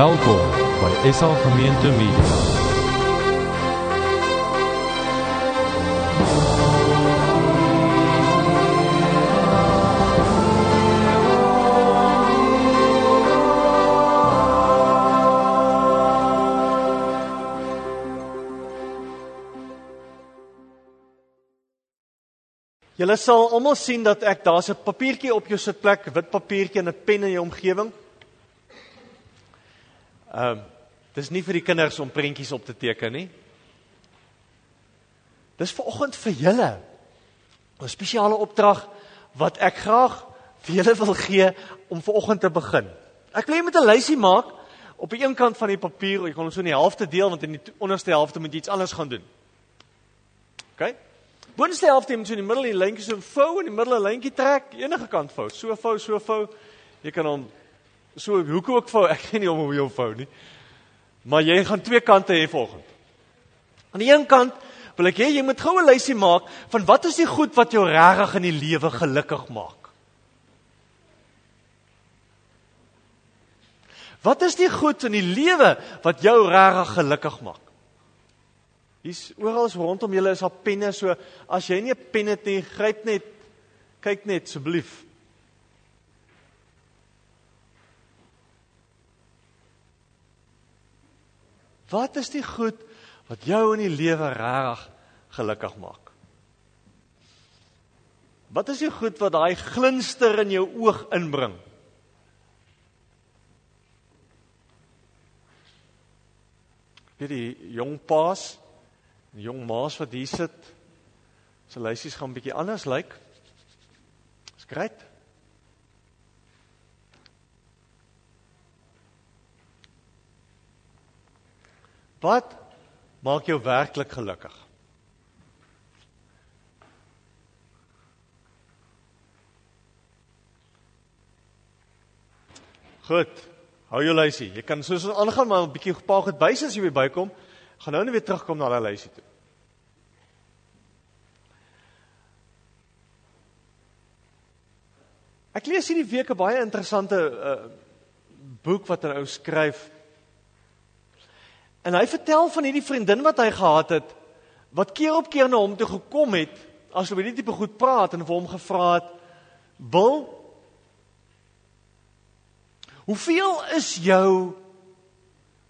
Welkom bij Israël Gemeente Media. Julle sal almal sien dat daar's 'n papiertjie op jou sitplek, wit papiertjie en 'n pen in jou omgewing. Dis nie vir die kinders om prentjies op te teken nie. Dis vanoggend vir julle 'n spesiale opdrag wat ek graag vir julle wil gee om vanoggend te begin. Ek wil met 'n lysie maak op die een kant van die papier, jy kan so in die helfte deel, want in die onderste helfte moet jy iets anders gaan doen. OK? Boonste helfte moet jy in die middel 'n lyntjie so vou, in die middel 'n lyntjie trek, enige kant vou, so vou, so vou. Jy kan hom so, hoekom ook vou, ek gee nie om jou vou nie. Maar jy gaan twee kante hê volgend. Aan die een kant wil ek hê jy moet gou 'n lysie maak van wat is die goed wat jou regtig in die lewe gelukkig maak. Wat is die goed in die lewe wat jou regtig gelukkig maak? Hier's oral rondom julle is al penne, so as jy nie 'n pen het nie, gryp net, kyk net asseblief. Wat is die goed wat jou in die lewe regtig gelukkig maak? Wat is die goed wat daai glinster in jou oog inbring? Weet die jong paas, die jong maas wat hier sit, sy lysies gaan 'n bietjie anders lyk. Dis great. Wat maak jou werklik gelukkig? Goed, hou jou lysie. Jy kan soos ons aangaan, maar 'n bietjie paar goed bys as jy weer bykom. Gaan nou net weer terugkom na daai lysie toe. Ek lees hierdie week 'n baie interessante boek wat 'n ou skryf. En hy vertel van hierdie vriendin wat hy gehad het, wat keer op keer na hom toe gekom het, as hy met die tipe goed praat en vir hom gevra het, Wil, hoeveel is jou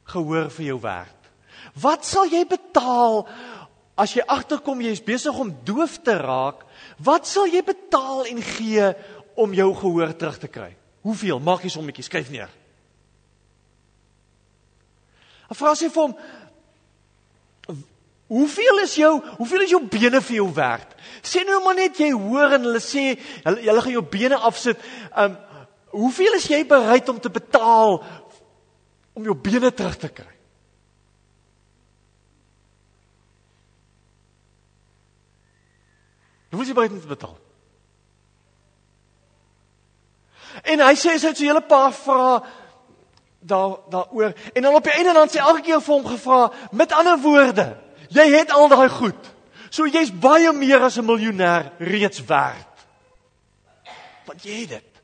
gehoor vir jou werd? Wat sal jy betaal as jy agterkom, jy is besig om doof te raak? Wat sal jy betaal en gee om jou gehoor terug te kry? Hoeveel? Maak jy sommetjie, skryf neer. Hy vra sy vir hom, hoeveel is jou bene vir jou werd? Sê nou maar net, jy hoor en hulle sê, hulle gaan jou bene afsit, hoeveel is jy bereid om te betaal, om jou bene terug te kry? Hoeveel is jy bereid om te betaal? En hy sê, sy het so 'n hele paar vrae, daaroor, en dan op die einde dan sê elke keer vir hom gevra, met ander woorde, jy het al daai goed, so jy's baie meer as 'n miljonair reeds werd, want jy het dit,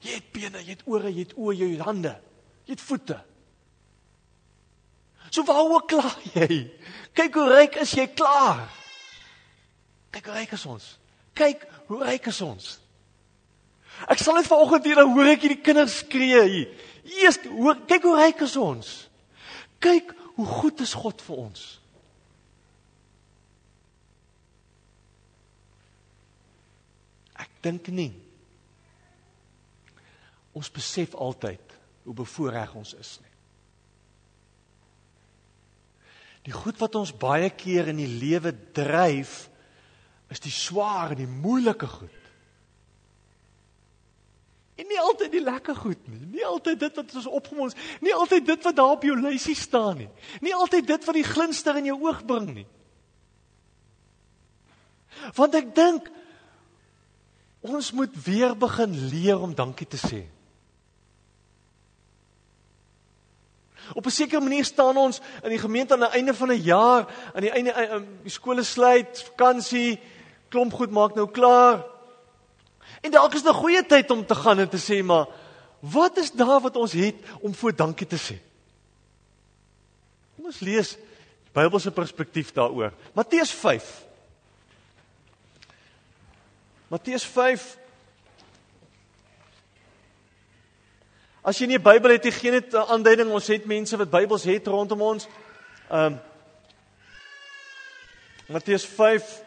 jy het bene, jy het ore, jy het oë, jy het hande, jy het voete, so waaroor kla jy, kyk hoe ryk is jy klaar, kyk hoe ryk is ons, Ek sal net vanoggend hier, dan hoor ek hierdie kinders skree hier. Kyk hoe ryk is ons. Kyk hoe goed is God vir ons. Ek dink nie. Ons besef altyd hoe bevoorreg ons is nie. Die goed wat ons baie keer in die lewe dryf, is die swaar en die moeilike goed. En nie altyd die lekker goed nie, nie altyd dit wat ons opgemons, nie altyd dit wat daar op jou lysie staan nie, nie altyd dit wat die glinster in jou oog bring nie. Want ek dink, ons moet weer begin leer om dankie te sê. Op 'n sekere manier staan ons in die gemeente aan die einde van 'n jaar, aan die einde, die skole sluit, vakansie, klomp goed maak nou klaar, en dalk is 'n goeie tyd om te gaan en te sê, maar Wat is daar wat ons het om voor dankie te sê? Kom ons lees Bybelse perspektief daaroor. Matteus 5. Matteus 5. As jy nie 'n Bybel het, gee net 'n aanduiding. Ons het mense wat Bybels het rondom ons. Matteus 5.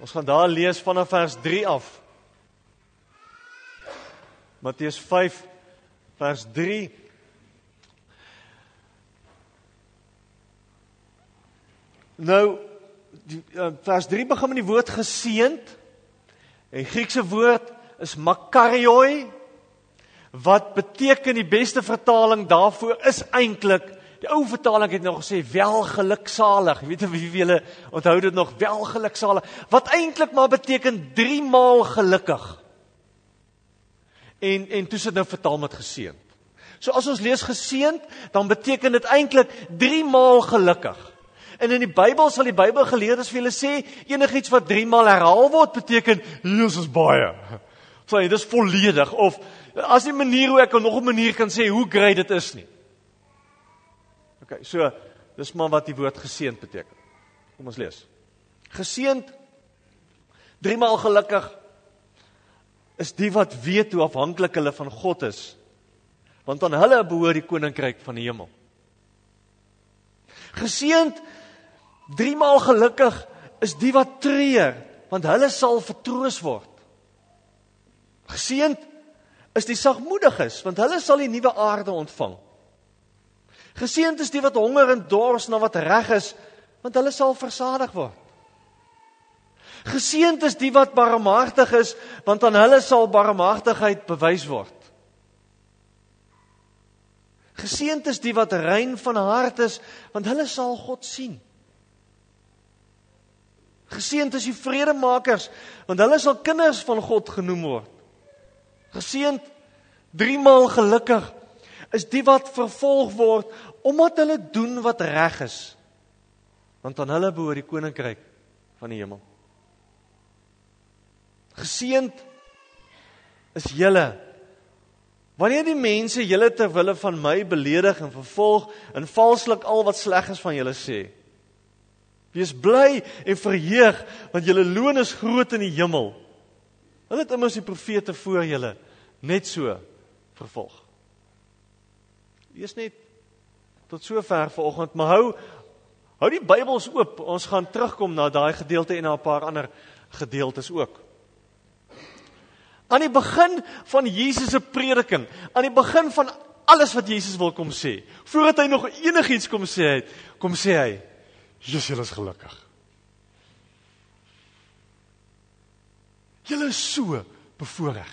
Ons gaan daar lees vanaf vers 3 af. Matteus 5 vers 3. Nou, vers 3 begin met die woord geseend. Die Griekse woord is makarioi, wat beteken, die beste vertaling daarvoor is eintlik, die ou vertaling het nog gesê, welgeluksalig. Weet jy wie julle onthou dit nog, welgeluksalig, wat eintlik maar beteken, 3 maal gelukkig. En toe sit nou vertaal met geseend. So as ons lees geseend, dan beteken dit eintlik 3 maal gelukkig. En in die Bybel sal die Bybelgeleerdes vir julle sê, enigiets wat 3 maal herhaal word, beteken, hier is baie. So, dit is volledig, of as die manier hoe ek nog 'n manier kan sê, hoe great dit is nie. Ok, so, dis maar wat die woord geseend beteken. Kom ons lees. Geseend, 3 maal gelukkig, is die wat weet hoe afhanklik hulle van God is, want aan hulle behoort die koninkryk van die hemel. Geseend, 3 maal gelukkig, is die wat treur, want hulle sal vertroos word. Geseend is die sagmoediges, want hulle sal die nuwe aarde ontvang. Geseend is die wat honger en dors na wat reg is, want hulle sal versadig word. Geseend is die wat barmhartig is, want aan hulle sal barmhartigheid bewys word. Geseend is die wat rein van hart is, want hulle sal God sien. Geseend is die vredemakers, want hulle sal kinders van God genoem word. Geseend, 3 maal gelukkig, is die wat vervolg word, omdat hulle doen wat reg is, want aan hulle behoort die koninkryk van die hemel. Geseend is julle, wanneer die mense julle ter wille van my beledig en vervolg en valslik al wat sleg is van julle sê. Wees bly en verheug, want julle loon is groot in die hemel. Hulle het immers die profete voor julle net so vervolg. Lees net tot sover vanoggend, maar hou die Bybels oop. Ons gaan terugkom na daai gedeelte en na 'n paar ander gedeeltes ook. Aan die begin van Jesus se prediking, aan die begin van alles wat Jesus wil kom sê, voordat hy nog enigiets kom sê het, kom sê hy, Jesus, julle is gelukkig. Julle is so bevoorreg.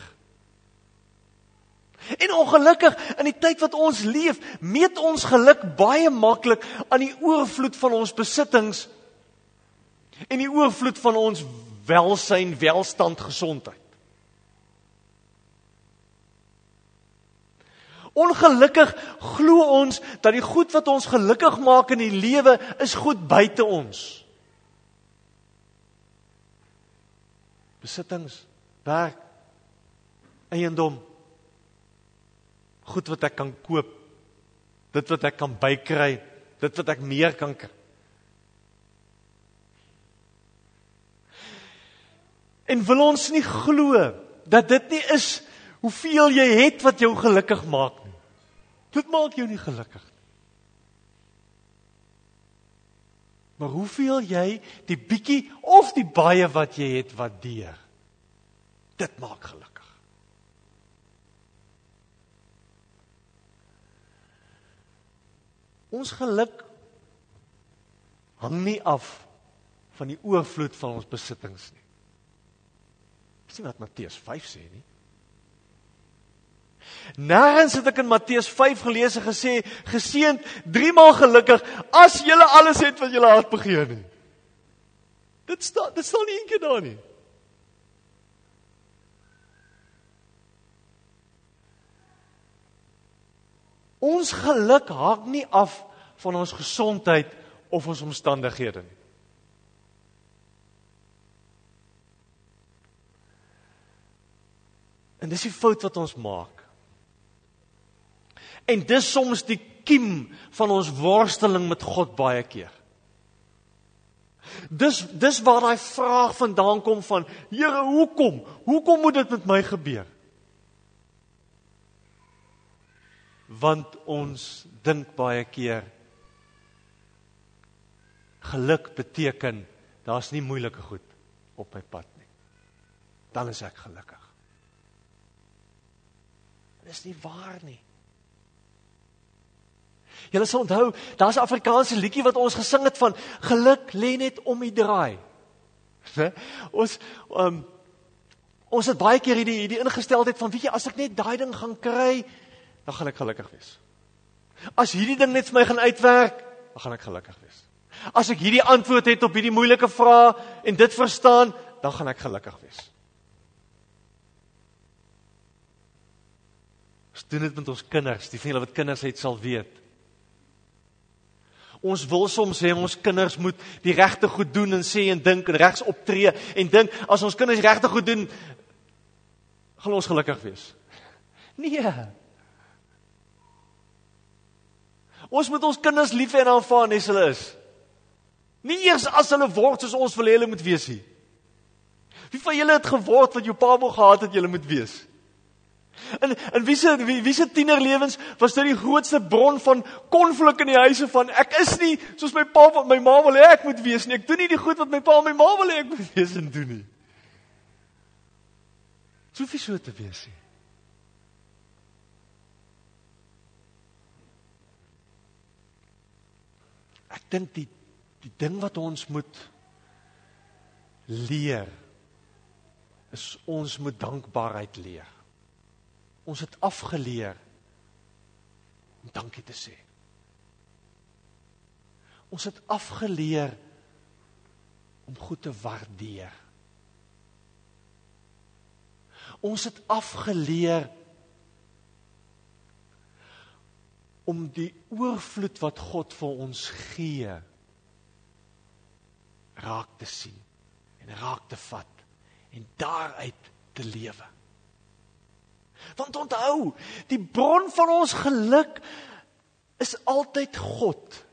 En ongelukkig, in die tyd wat ons leef, meet ons geluk baie maklik aan die oorvloed van ons besittings en die oorvloed van ons welsyn, welstand, gesondheid. Ongelukkig glo ons dat die goed wat ons gelukkig maak in die lewe is goed buite ons. Besittings, werk, eiendom, goed wat ek kan koop, dit wat ek kan bykry, dit wat ek meer kan kry. En wil ons nie glo dat dit nie is hoeveel jy het wat jou gelukkig maak nie. Dit maak jou nie gelukkig. Maar hoeveel jy die bietjie of die baie wat jy het waardeer, dit maak gelukkig. Ons geluk hang nie af van die oorvloed van ons besittings nie. Dis nie wat Matteus 5 sê nie. Nergens het ek in Matteus 5 gelees en gesê, geseend, 3 maal gelukkig, as julle alles het wat julle hart begeer nie. Dit staan nie eentjie daar nie. Ons geluk haak nie af van ons gesondheid of ons omstandighede nie. En dis die fout wat ons maak. En dis soms die kiem van ons worsteling met God baie keer. Dis waar die vraag vandaan kom van, Here, hoekom? Hoekom moet dit met my gebeur? Want ons dink baie keer, geluk beteken, daar's nie moeilike goed op my pad nie. Dan is ek gelukkig. Dit is nie waar nie. Julle sal onthou, daar's 'n Afrikaanse liedjie wat ons gesing het van, geluk lê net om die draai. Ons het baie keer hierdie ingesteldheid van, weet jy, as ek net daai ding gaan kry, dan gaan ek gelukkig wees. As hierdie ding net vir my gaan uitwerk, dan gaan ek gelukkig wees. As ek hierdie antwoord het op hierdie moeilike vraag, en dit verstaan, dan gaan ek gelukkig wees. Ons doen dit met ons kinders, die van julle wat kinders het sal weet. Ons wil soms hê ons kinders moet die regte goed doen en sê en dink en regs optree en dink, as ons kinders regte goed doen, gaan ons gelukkig wees. Nee. Ons moet ons kinders lief en aanvaar as hulle is. Nie eers as hulle word soos ons wil hê hulle moet wees nie. Wie van julle het geword wat jou pa wou gehad het julle moet wees? En wie se tienerlewens was dit die grootste bron van konflik in die huise van, ek is nie soos my pa wat my ma wil hê ek moet wees nie, ek doen nie die goed wat my pa en my ma wil hê ek moet wees en doen nie. Dit hoef nie so te wees nie. Ek dink die ding wat ons moet leer, is ons moet dankbaarheid leer. Ons het afgeleer om dankie te sê. Ons het afgeleer om goed te waardeer. Ons het afgeleer om die oorvloed wat God vir ons gee, raak te sien en raak te vat en daaruit te lewe. Want onthou, die bron van ons geluk is altyd God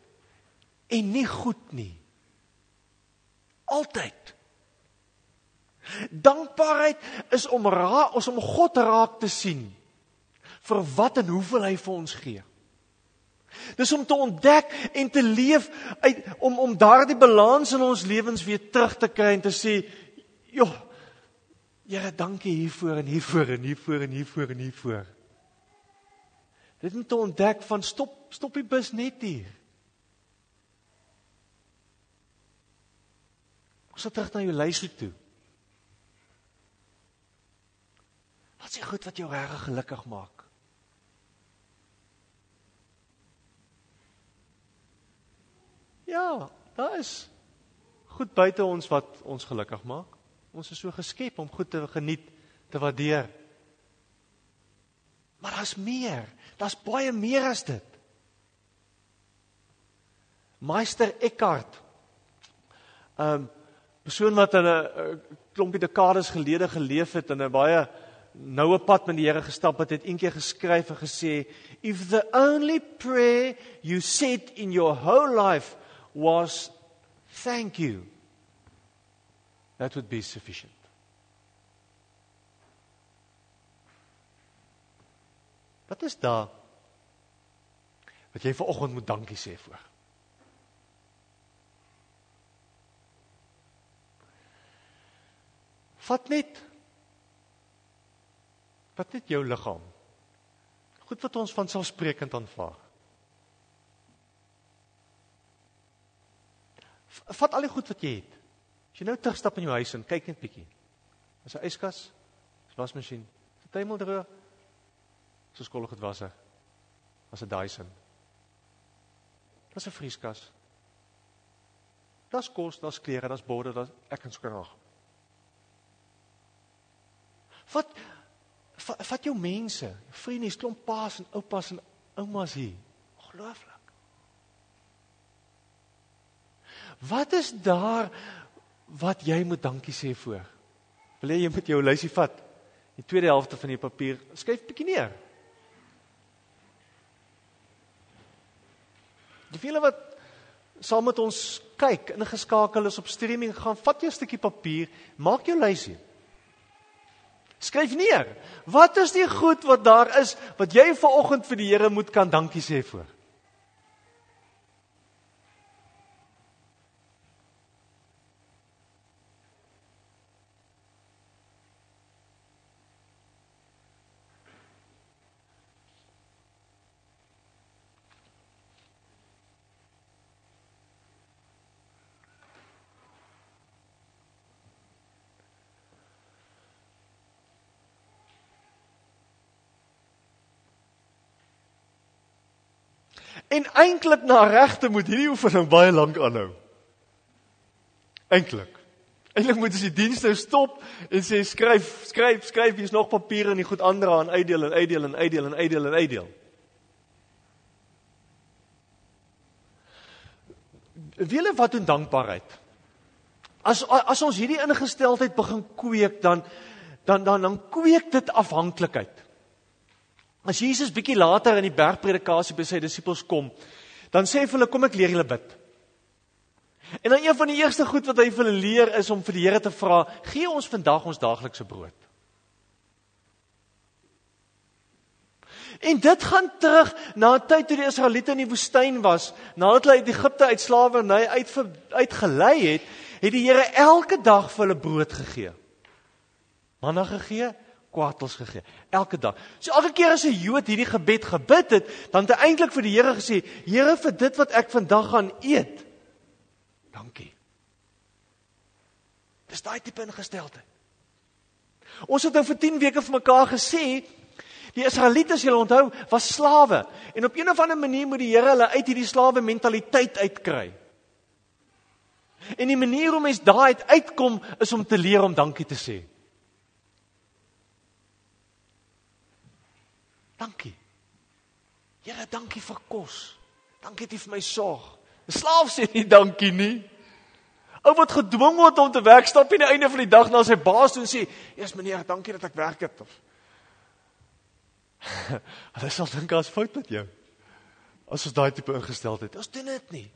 en nie goed nie. Altyd. Dankbaarheid is om God raak te sien vir wat en hoeveel hy vir ons gee. Dis om te ontdek en te leef, om daar die balans in ons lewens weer terug te kry en te sê, joh, Here, dankie hiervoor en hiervoor en hiervoor en hiervoor en hiervoor. Dit moet ontdek van stop die bus net hier. Ons sal terug na jou lysie toe. Wat is die goed wat jou regtig gelukkig maak? Ja, daar is goed buite ons wat ons gelukkig maak. Ons is so geskep om goed te geniet, te waardeer. Maar daar's meer. Daar's baie meer as dit. Meister Eckhart, persoon wat in 'n klompie dekades gelede geleef het en 'n baie noue pad met die Here gestap het, een keer geskryf en gesê, "If the only prayer you said in your whole life was thank you, that would be sufficient." Wat is daar wat jy vanoggend moet dankie sê voor? Vat net jou liggaam. Goed wat ons vanselfsprekend aanvaar. Vat al die goed wat jy het. As jy nou terugstap in jou huis en kyk net bietjie. Is 'n yskas, is wasmasjien, is 'n tuimeldroër, is 'n skollige wasser, is 'n Dyson, is 'n vrieskas, daar's kos, daar's klere, daar's borde, daar's ek en skoonmaak. Vat jou mense, vriende, klomp paas en oupas en oumas hier. Ongelooflik. Wat is daar wat jy moet dankie sê voor? Wil jy moet jou lysie vat die tweede helfte van die papier, skuif bietjie neer. Die vele wat saam met ons kyk, ingeskakel is op streaming, gaan vat jou 'n stukkie papier, maak jou lysie. Skryf neer, wat is die goed wat daar is, wat jy vanoggend vir die Here moet kan dankie sê vir? En eintlik na regte moet hierdie oefening baie lank aanhou. Eintlik moet ons die diens nou stop en sê skryf, hier's nog papier en die goed aandra en uitdeel. Wiele wat in dankbaarheid. As ons hierdie ingesteldheid begin kweek, dan kweek dit afhanklikheid. As Jesus bietjie later in die bergpredikasie by sy disippels kom, dan sê hy vir hulle, kom ek leer julle bid. En dan een van die eerste goed wat hy vir hulle leer is om vir die Here te vra, gee ons vandag ons daaglikse brood. En dit gaan terug na 'n tyd toe die Israeliete in die woestyn was, nadat hulle uit Egipte uit slawerny uitgelei het, het die Here elke dag vir hulle brood gegee. Manna gegee, kwartels gegee, elke dag. So elke keer as 'n Jood hierdie gebed gebid het, dan het hy eintlik vir die Here gesê, Here, vir dit wat ek vandag gaan eet, dankie. Dis daai tipe ingesteldheid. Ons het nou vir 10 weke vir mekaar gesê, die Israeliete, julle onthou, was slawe, en op een of ander manier moet die Here hulle uit hierdie slawe mentaliteit uitkry. En die manier hoe mens daai uitkom, is om te leer om dankie te sê. Dankie. Here, dankie vir kos. Dankie dat jy vir my sorg. 'n Slaaf sê nie dankie nie. Ou wat gedwing word om te werk, stap aan die einde van die dag na sy baas toe en sê, "Eers meneer, dankie dat ek werk het." Hulle sal dink daar's fout met jou. As ons daai tipe ingesteldheid, ons doen dit nie.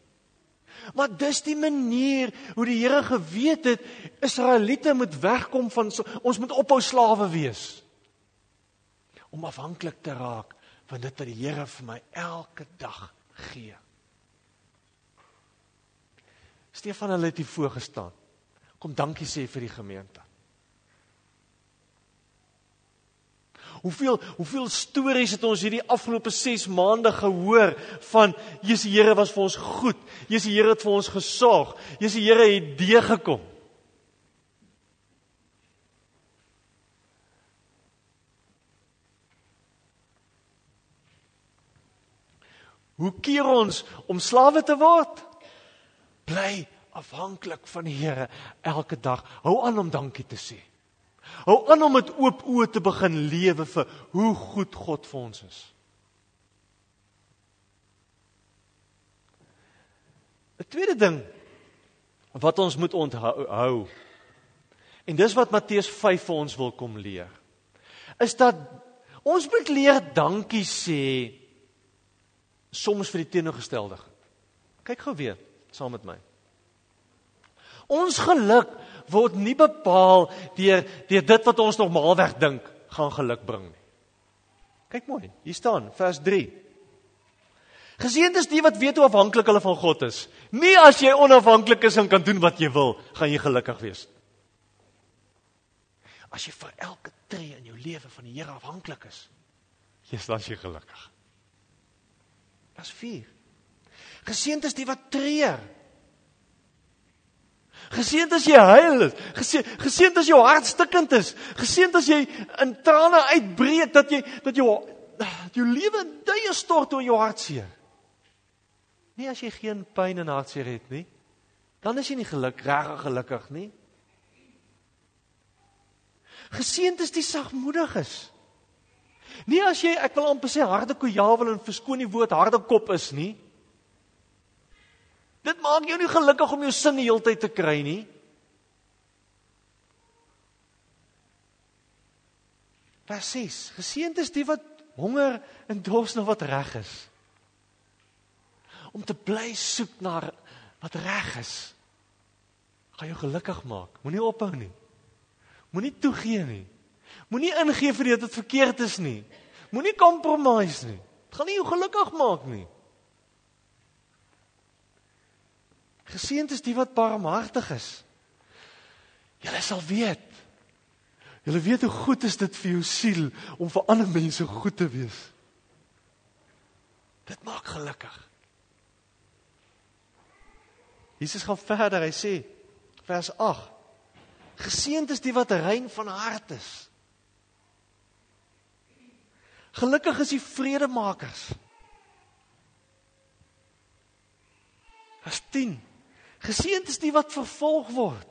Maar dis die manier hoe die Here geweet het, Israeliete moet wegkom van ons moet ophou slawe wees. Om afhanklik te raak van dit wat die Here vir my elke dag gee. Stefan hulle het hier voorgestaan. Kom dankie sê vir die gemeente. Hoeveel stories het ons hierdie afgelope 6 maande gehoor van Jesus die Here was vir ons goed, Jesus die Here het vir ons gesorg, Jesus die Here het deurgekom. Hoe keer ons om slawe te word? Bly afhanklik van die Here elke dag. Hou aan om dankie te sê. Hou aan om met oop oë te begin lewe vir hoe goed God vir ons is. 'n Tweede ding wat ons moet onthou, en dis wat Matteus 5 vir ons wil kom leer, is dat ons moet leer dankie sê soms vir die teenoorgesteldige. Kyk gou weer, saam met my. Ons geluk word nie bepaal deur dit wat ons normaalweg dink, gaan geluk bring nie. Kyk mooi, hier staan, vers 3. Geseënd is die wat weet hoe afhanklik hulle van God is. Nie as jy onafhanklik is en kan doen wat jy wil, gaan jy gelukkig wees. As jy vir elke tree in jou lewe van die Here afhanklik is, dan is jy gelukkig. Vers 4. Geseënd is die wat treur. Geseënd as jy huil is. Geseënd as jou hart stikkend is. Geseënd as jy in trane uitbreek dat jou lewe in duie stort oor jou hartseer. Nee, as jy geen pyn en hartseer het nie, dan is jy nie regtig gelukkig nie. Geseënd is die sagmoediges. Nie as jy, ek wil amper sê, harde kojawel en verskoon die woord harde kop is nie. Dit maak jou nie gelukkig om jou sin die hele tyd te kry nie. Vers 6. Geseënd is die wat honger en dors na wat reg is. Om te bly soek na wat reg is, gaan jou gelukkig maak. Moenie ophou nie. Moenie toegee nie. Moenie ingee vir dit wat verkeerd is nie. Moenie compromise nie. Dit gaan nie jou gelukkig maak nie. Geseënd is die wat barmhartig is. Julle sal weet. Julle weet hoe goed is dit vir jou siel om vir ander mense goed te wees. Dit maak gelukkig. Jesus gaan verder, hy sê, vers 8, geseënd is die wat rein van hart is. Gelukkig is die vredemakers. Vers 10, geseënd is die wat vervolg word.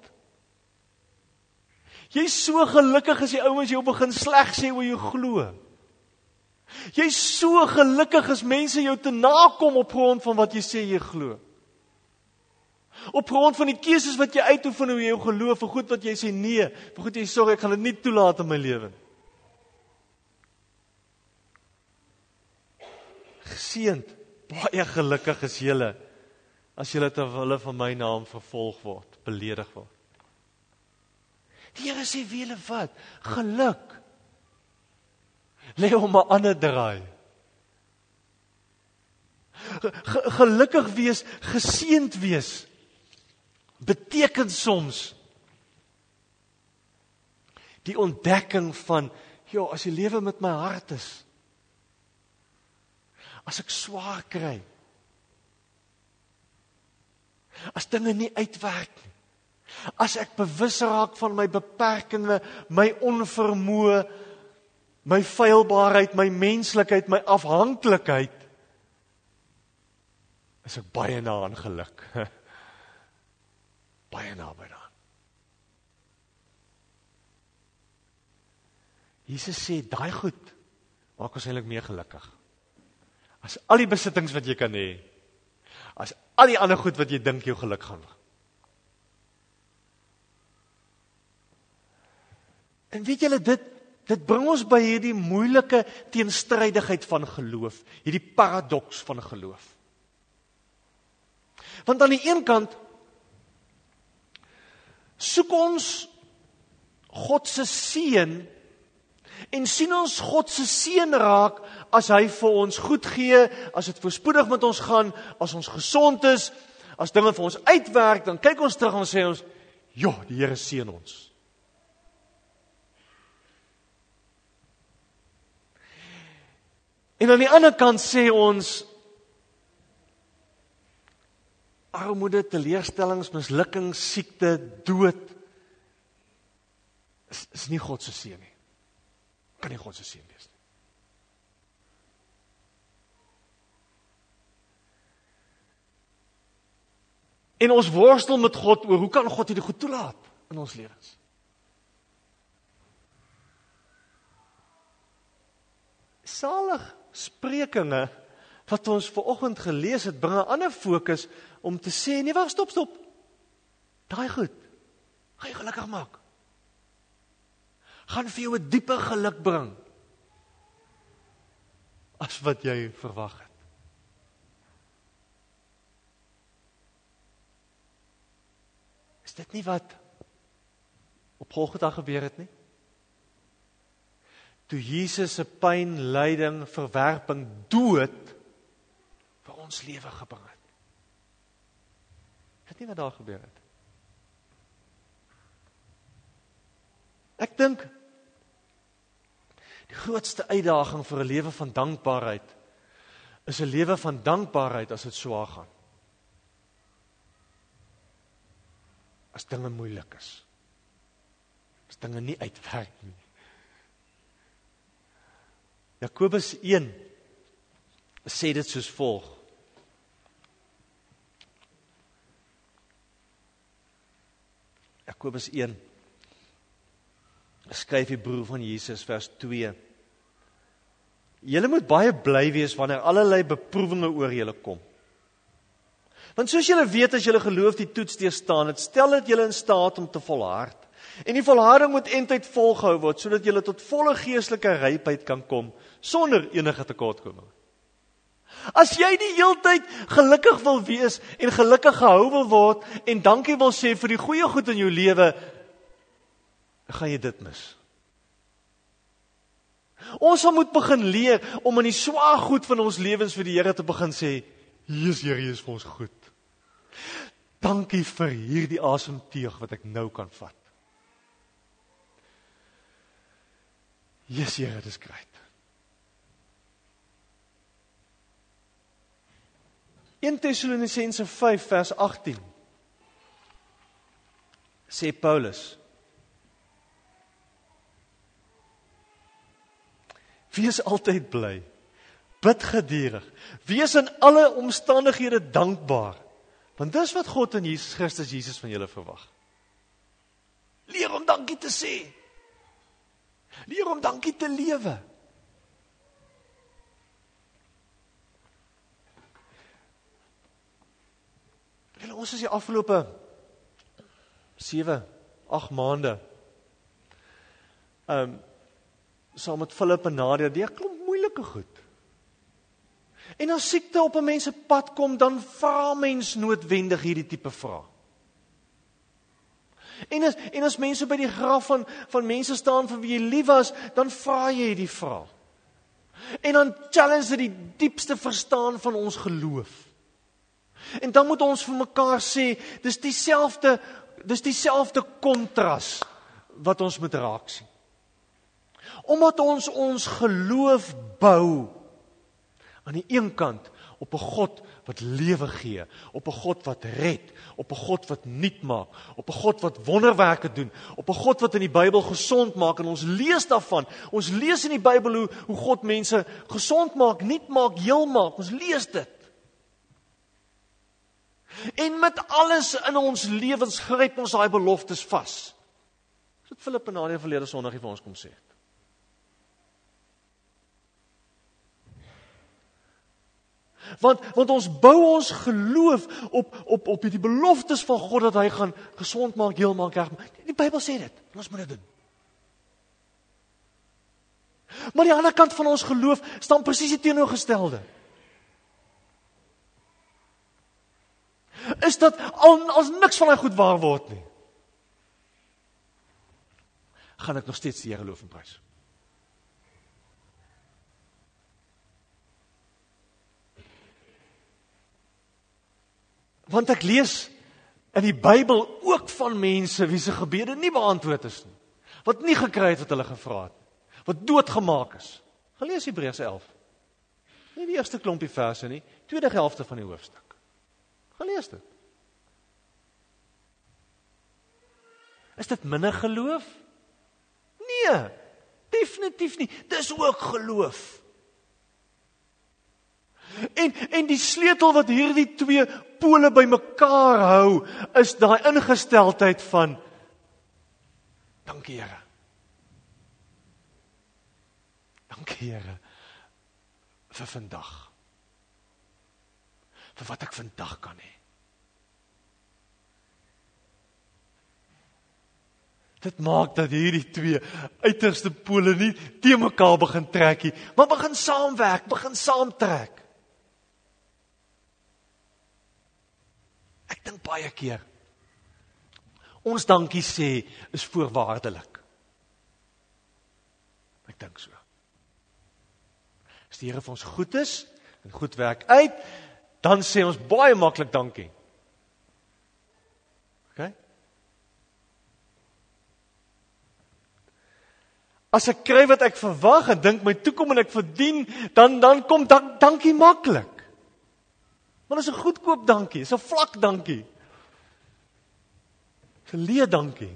Jy is so gelukkig as die ouens jou begin sleg sê oor jou glo. Jy is so gelukkig as mense jou te nakom op grond van wat jy sê jy glo. Op grond van die keuses wat jy uitoefen hoe jy jou geloof, vir goed wat jy sê nee, vir goed jy sê sorry, ek gaan dit nie toelaat in my lewe. Geseënd, baie gelukkig is julle as julle ter wille van my naam vervolg word, beledig word. Die Here sê wie julle wat, geluk lê om 'n ander draai. Gelukkig wees, geseënd wees, beteken soms die ontdekking van, joh, as die lewe met my hart is, as ek swaar kry, as dinge nie uitwerk nie, as ek bewus raak van my beperkings, my onvermoë, my feilbaarheid, my menslikheid, my afhanklikheid, is ek baie na aan geluk. Baie naby daaraan. Jesus sê, daai goed maak ons eintlik meer gelukkig. As al die besittings wat jy kan hê, as al die ander goed wat jy dink jou geluk gaan. En weet julle, dit bring ons by hierdie moeilike teenstrydigheid van geloof, hierdie paradoks van geloof. Want aan die een kant soek ons God se seën en sien ons God se seën raak as hy vir ons goed gee, as dit voorspoedig met ons gaan, as ons gesond is, as dinge vir ons uitwerk, dan kyk ons terug en sê ons, "Jo, die Here seën ons." En aan die ander kant sê ons, armoede, teleurstellings, mislukking, siekte, dood, is nie God se seën nie. Kan nie God se seën wees nie. En ons worstel met God oor, hoe kan God hierdie goed toelaat in ons lewens? Salig Sprekinge, wat ons vanoggend gelees het, bring 'n ander fokus om te sê, nee, wag, stop. Daai goed, gaan jou gelukkig maak. Gaan vir jou 'n diepe geluk bring, as wat jy verwag het. Is dit nie wat op Golgotha gebeur het nie? Toe Jesus se pyn, lyding, verwerping, dood vir ons lewe gebring het. Is dit nie wat daar gebeur het? Ek dink die grootste uitdaging vir 'n lewe van dankbaarheid is 'n lewe van dankbaarheid as dit swaar gaan. As dinge moeilik is. As dinge nie uitwerk nie. Jakobus 1 sê dit soos volg. Jakobus 1 skryf die broer van Jesus, vers 2. Julle moet baie bly wees wanneer allerlei beproewinge oor julle kom. Want soos julle weet, as julle geloof die toets deurstaan het, stel dit julle in staat om te volhard. En die volharding moet eintlik volgehou word, sodat jy tot volle geestelike rypheid kan kom, sonder enige tekortkoming. As jy die heeltyd gelukkig wil wees, en gelukkig gehou wil word, en dankie wil sê vir die goeie goed in jou lewe, gaan jy dit mis. Ons sal moet begin leer, om in die swaar goed van ons lewens vir die Here te begin sê, Jesus, Here, is vir ons goed. Dankie vir hierdie asemteug wat ek nou kan vat. Jesus, Here, dis great. 1 Tessalonisense 5 vers 18 sê Paulus, wees altyd bly, bid gedurig, wees in alle omstandighede dankbaar, want dis wat God in Jesus Christus Jesus van julle verwag. Leer om dankie te sê, leer om dankie te lewe. En ons is die afgelope 7-8 maande saam met Philip en Nadia, die klomp moeilike goed. En as siekte op 'n mens se pad kom, dan vra mens noodwendig hierdie tipe vrae. En as mense by die graf van mense staan vir wie jy lief was, dan vra jy hierdie vrae. En dan challenge dit die diepste verstaan van ons geloof. En dan moet ons vir mekaar sê, dis dieselfde kontras wat ons moet raak sien. Omdat ons ons geloof bou, aan die een kant, op 'n God wat lewe gee, op 'n God wat red, op 'n God wat nuut maak, op 'n God wat wonderwerke doen, op 'n God wat in die Bybel gesond maak, en ons lees daarvan, ons lees in die Bybel hoe God mense gesond maak, nuut maak, heel maak, ons lees dit. En met alles in ons lewens gryp ons daai beloftes vas. Dis wat Philip en Nadia verlede Sondag vir ons kom sê. Want ons bou ons geloof op die beloftes van God dat hy gaan gesond maak, heel maak, reg maak. Die Bybel sê dit, ons moet dit doen. Maar die ander kant van ons geloof staan presies die teenoorgestelde. Is dat as niks van hy goed waar word nie, gaan ek nog steeds die Here loof en prys. Want ek lees in die Bybel ook van mense wie se gebede nie beantwoord is nie, wat nie gekry het wat hulle gevra het, wat doodgemaak is. Gaan lees Hebreërs 11. Nie die eerste klompie verse nie, tweede helfte van die hoofstuk. Gelees dit. Is dit minder geloof? Nee, definitief nie. Dis ook geloof. En die sleutel wat hierdie twee pole by mekaar hou, is daai ingesteldheid van, dankie Here. Dankie Here, vir vandag. Vir wat ek vandag kan hê. Dit maak dat hierdie twee uiterste pole nie te mekaar begin trekkie, maar begin saamwerk, begin saamtrek. Ek dink baie keer, ons dankie sê is voorwaardelik. Ek dink so. As die Here vir ons goed is, en goed werk uit, dan sê ons baie maklik dankie. Okay? As ek kry wat ek verwag en dink my toekom en ek verdien, dan kom dankie maklik. Maar dis 'n goedkoop dankie, dis 'n vlak dankie. Dis 'n leë dankie.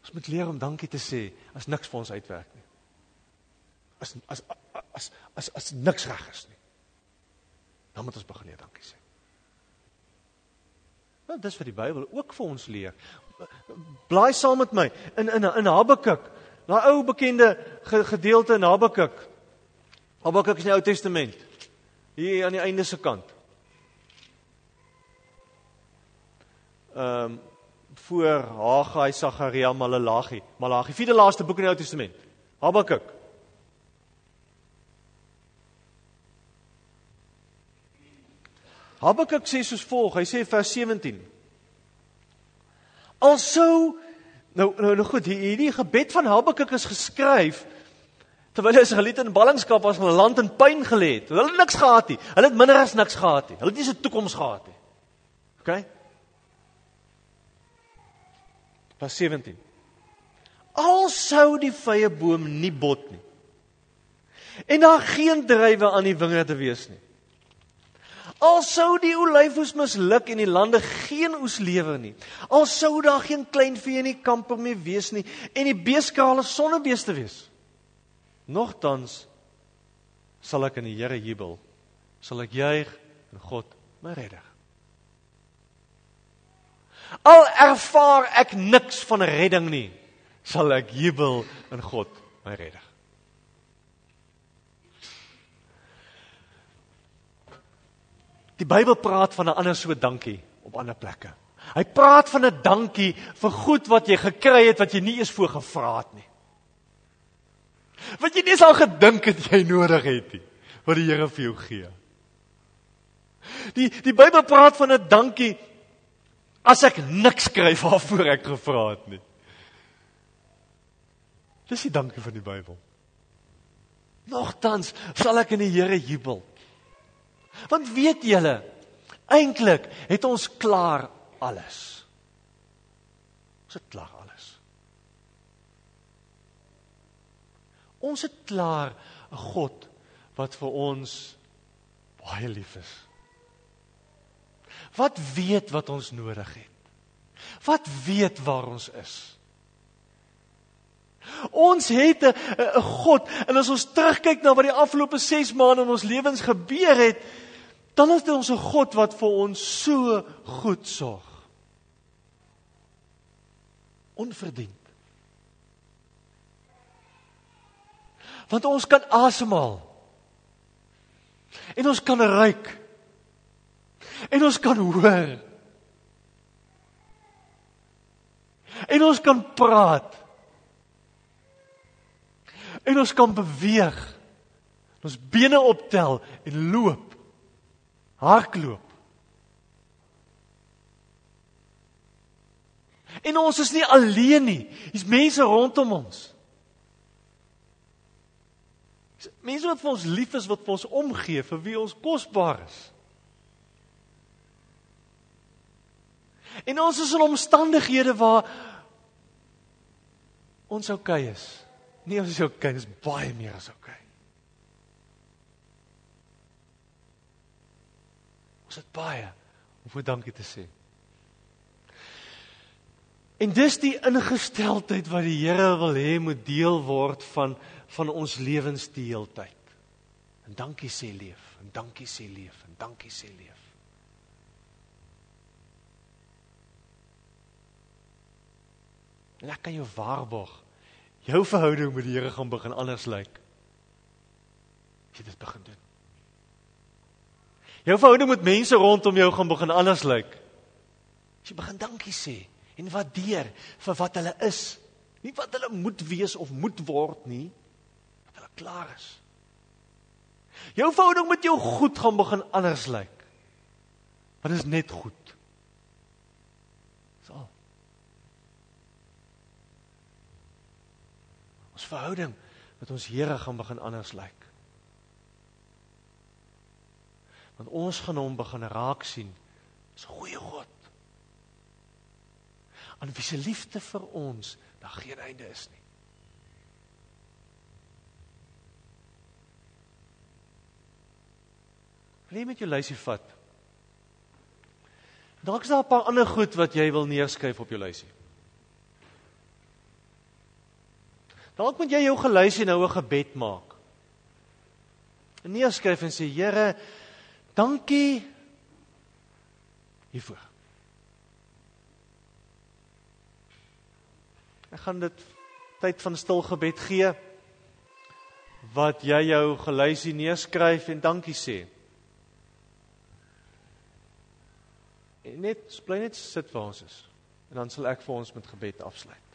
Ons moet leer om dankie te sê as niks vir ons uitwerk nie. As niks reg is nie, dan moet ons begin leer dankie sê. Dit is wat die Bybel ook vir ons leer. Blaai saam met my in Habakuk, daai ou bekende gedeelte in Habakuk. Habakuk is in die Ou Testament, hier aan die einde se kant. voor Haggai, Sagaria, Malagi. Vierde laaste boek in die Ou Testament. Habakuk. Habakuk sê soos volg, hy sê vers 17. Also, nou goed, hierdie gebed van Habakuk is geskryf, terwyl die Israeliete in ballingskap was, hulle land in pyn gelê het. Hulle het niks gehad nie, hulle het minder as niks gehad nie, hulle het nie so toekoms gehad nie. Ok? Vers 17. Al sou die vyeboom nie bot nie, en daar geen druiwe aan die wingerde wees nie, al sou die olyfoes misluk en die lande geen oes lewer nie, al sou daar geen kleinvee in die kampe meer wees nie, en die beeskrale sonnebeeste wees, nogtans sal ek in die Here jubel, sal ek juig in God my redder. Al ervaar ek niks van redding nie, sal ek jubel in God my redder. Die Bybel praat van 'n ander soort dankie op ander plekke. Hy praat van 'n dankie vir goed wat jy gekry het, wat jy nie eens voor gevra het nie. Wat jy nie eens al gedink het jy nodig het nie, wat die Here vir jou gee. Die Bybel praat van 'n dankie as ek niks kry waarvoor ek gevra het nie. Dis die dankie van die Bybel. Nogtans sal ek in die Here jubel. Want weet julle, eintlik het ons klaar alles. Ons het klaar alles. Ons het klaar 'n God wat vir ons baie lief is. Wat weet wat ons nodig het. Wat weet waar ons is. Ons het 'n God, en as ons terugkyk na wat die afgelope 6 maande in ons lewens gebeur het, dan is dit ons 'n God wat vir ons so goed sorg. Onverdiend. Want ons kan asemhaal. En ons kan ruik. En ons kan hoor. En ons kan praat. En ons kan beweeg, ons bene optel en loop, hardloop. En ons is nie alleen nie, hier's mense rondom ons. Mense wat vir ons lief is, wat vir ons omgee, vir wie ons kosbaar is. En ons is in omstandighede waar ons oukei is. Nee, ons is oukei, ons is baie meer as oukei. Ons het baie om voor dankie te sê. En dis die ingesteldheid wat die Here wil hê moet deel word van ons lewens die heeltyd. En dankie sê leef, en dankie sê leef, en dankie sê leef. En ek kan jou waarborg, jou verhouding met die Here gaan begin anders lyk. As jy dit begin doen. Jou verhouding met mense rondom jou gaan begin anders lyk. As jy begin dankie sê en waardeer vir wat hulle is. Nie wat hulle moet wees of moet word nie, wat hulle klaar is. Jou verhouding met jou goed gaan begin anders lyk. Want dit is net goed. Dis al. Ons verhouding met ons Here gaan begin anders lyk. Want ons gaan hom begin raak sien, is 'n goeie God. Aan wie se liefde vir ons daar geen einde is nie. Wil jy met jou lysie vat? Dalk is daar 'n paar ander goed wat jy wil neerskryf op jou lysie. Dalk moet jy jou geluisie nou 'n gebed maak. En neerskryf en sê, Here, dankie hiervoor. Ek gaan dit tyd van stil gebed gee, wat jy jou geluisie neerskryf en dankie sê. En Bly net sit waar ons is. En dan sal ek vir ons met gebed afsluit.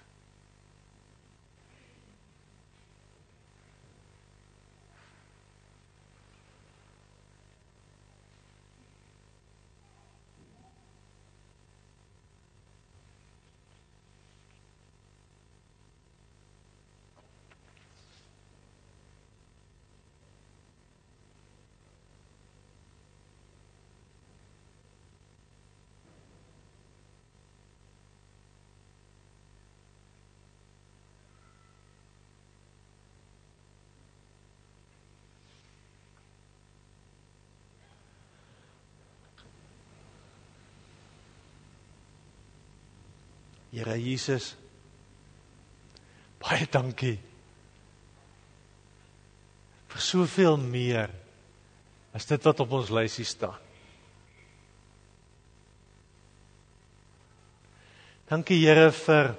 Here Jesus, baie dankie vir soveel meer as dit wat op ons lysie staan. Dankie Here vir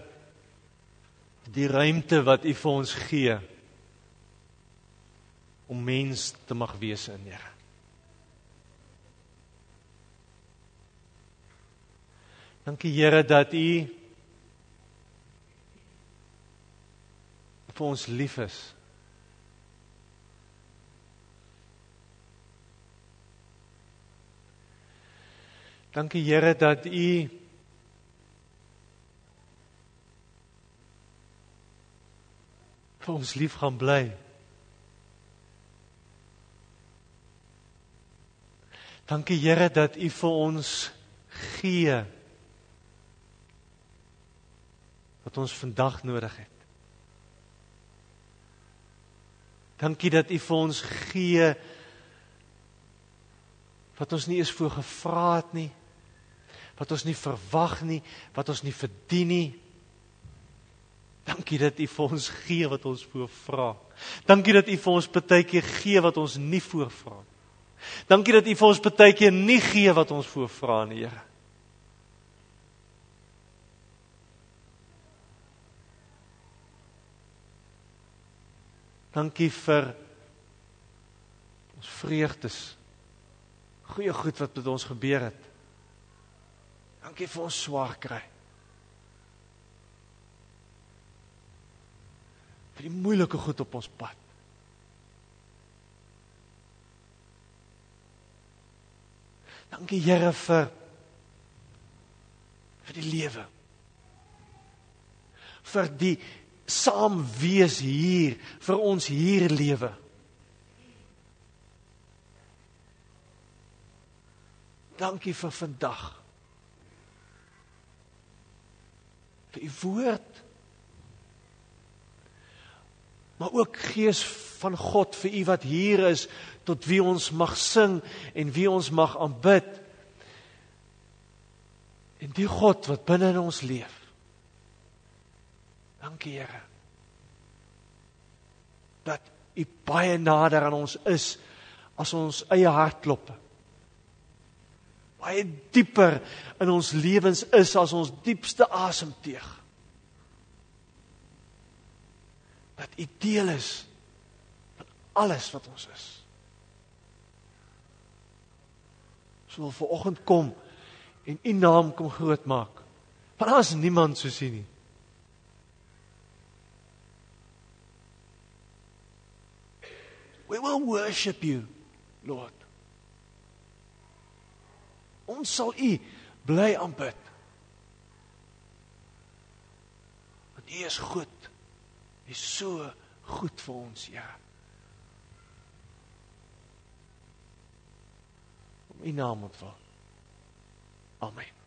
die ruimte wat U vir ons gee om mens te mag wees in Here. Dankie Here dat U vir ons lief is. Dankie Here dat U vir ons lief gaan bly. Dankie Here dat U vir ons gee wat ons vandag nodig het. Dankie dat U vir ons gee wat ons nie eens voor gevra het nie, wat ons nie verwag nie, wat ons nie verdien nie. Dankie dat U vir ons gee wat ons voor vra. Dankie dat U vir ons partykeer gee wat ons nie voor vra. Dankie dat U vir ons partykeer nie gee wat ons voor vra nie, Here. Dankie vir ons vreugdes, goeie goed wat met ons gebeur het. Dankie vir ons swaar kry. Vir die moeilike goed op ons pad. Dankie Here vir die lewe. Vir die saam wees hier, vir ons hier lewe. Dankie vir vandag. Vir U woord. Maar ook Gees van God, vir U wat hier is, tot wie ons mag sing en wie ons mag aanbid. En die God wat binne in ons leef. Dankie Here, dat U baie nader aan ons is, as ons eie hart klop. Baie dieper in ons lewens is, as ons diepste asemteug. Dat U deel is, van alles wat ons is. Ons wil vanoggend kom, en U naam kom groot maak. Want daar is niemand soos U nie. We will worship You, Lord. Ons sal U bly aanbid. Want U is goed. U is so goed vir ons, ja. Om U naam ontvang. Amen.